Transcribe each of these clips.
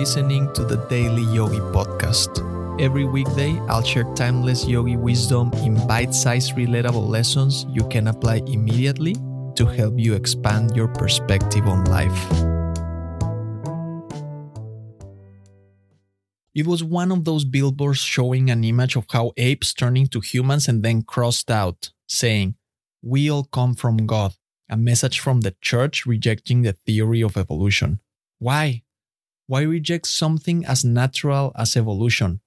listening to the Daily Yogi Podcast. Every weekday, I'll share timeless yogi wisdom in bite-sized, relatable lessons you can apply immediately to help you expand your perspective on life. It was one of those billboards showing an image of how apes turned into humans and then crossed out, saying, "We all come from God," a message from the church rejecting the theory of evolution. Why? Why reject something as natural as evolution?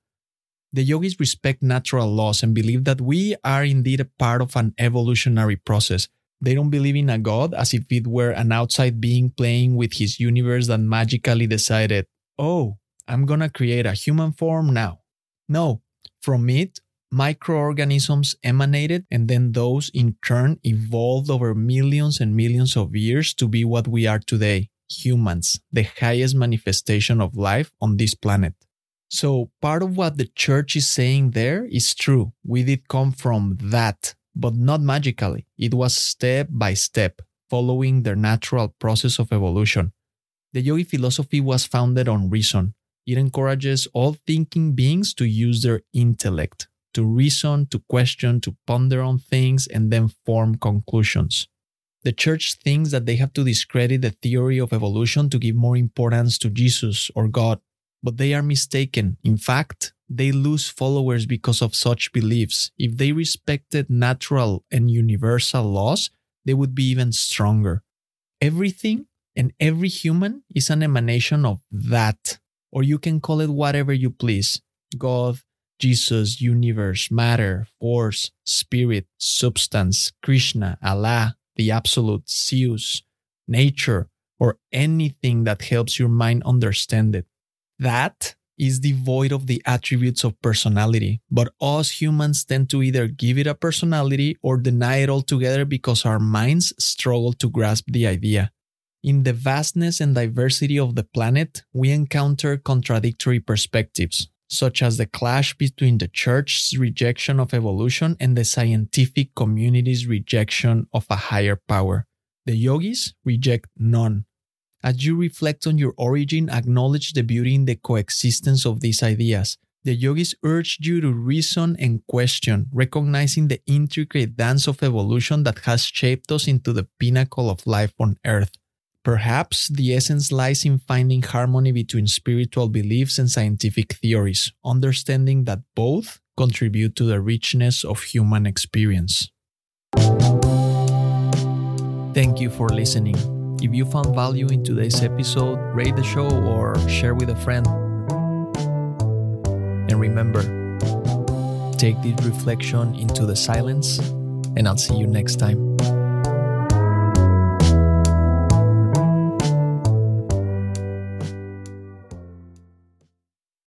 The yogis respect natural laws and believe that we are indeed a part of an evolutionary process. They don't believe in a god as if it were an outside being playing with his universe that magically decided, "Oh, I'm gonna create a human form now." No, from it, microorganisms emanated, and then those in turn evolved over millions and millions of years to be what we are today, humans, the highest manifestation of life on this planet. So part of what the church is saying there is true. We did come from that, but not magically. It was step by step, following their natural process of evolution. The yogi philosophy was founded on reason. It encourages all thinking beings to use their intellect, to reason, to question, to ponder on things, and then form conclusions. The church thinks that they have to discredit the theory of evolution to give more importance to Jesus or God, but they are mistaken. In fact, they lose followers because of such beliefs. If they respected natural and universal laws, they would be even stronger. Everything and every human is an emanation of that, or you can call it whatever you please: God, Jesus, universe, matter, force, spirit, substance, Krishna, Allah, the absolute, Zeus, nature, or anything that helps your mind understand it. That is devoid of the attributes of personality, but us humans tend to either give it a personality or deny it altogether because our minds struggle to grasp the idea. In the vastness and diversity of the planet, we encounter contradictory perspectives, such as the clash between the church's rejection of evolution and the scientific community's rejection of a higher power. The yogis reject none. As you reflect on your origin, acknowledge the beauty in the coexistence of these ideas. The yogis urge you to reason and question, recognizing the intricate dance of evolution that has shaped us into the pinnacle of life on Earth. Perhaps the essence lies in finding harmony between spiritual beliefs and scientific theories, understanding that both contribute to the richness of human experience. Thank you for listening. If you found value in today's episode, rate the show or share with a friend. And remember, take this reflection into the silence, and I'll see you next time.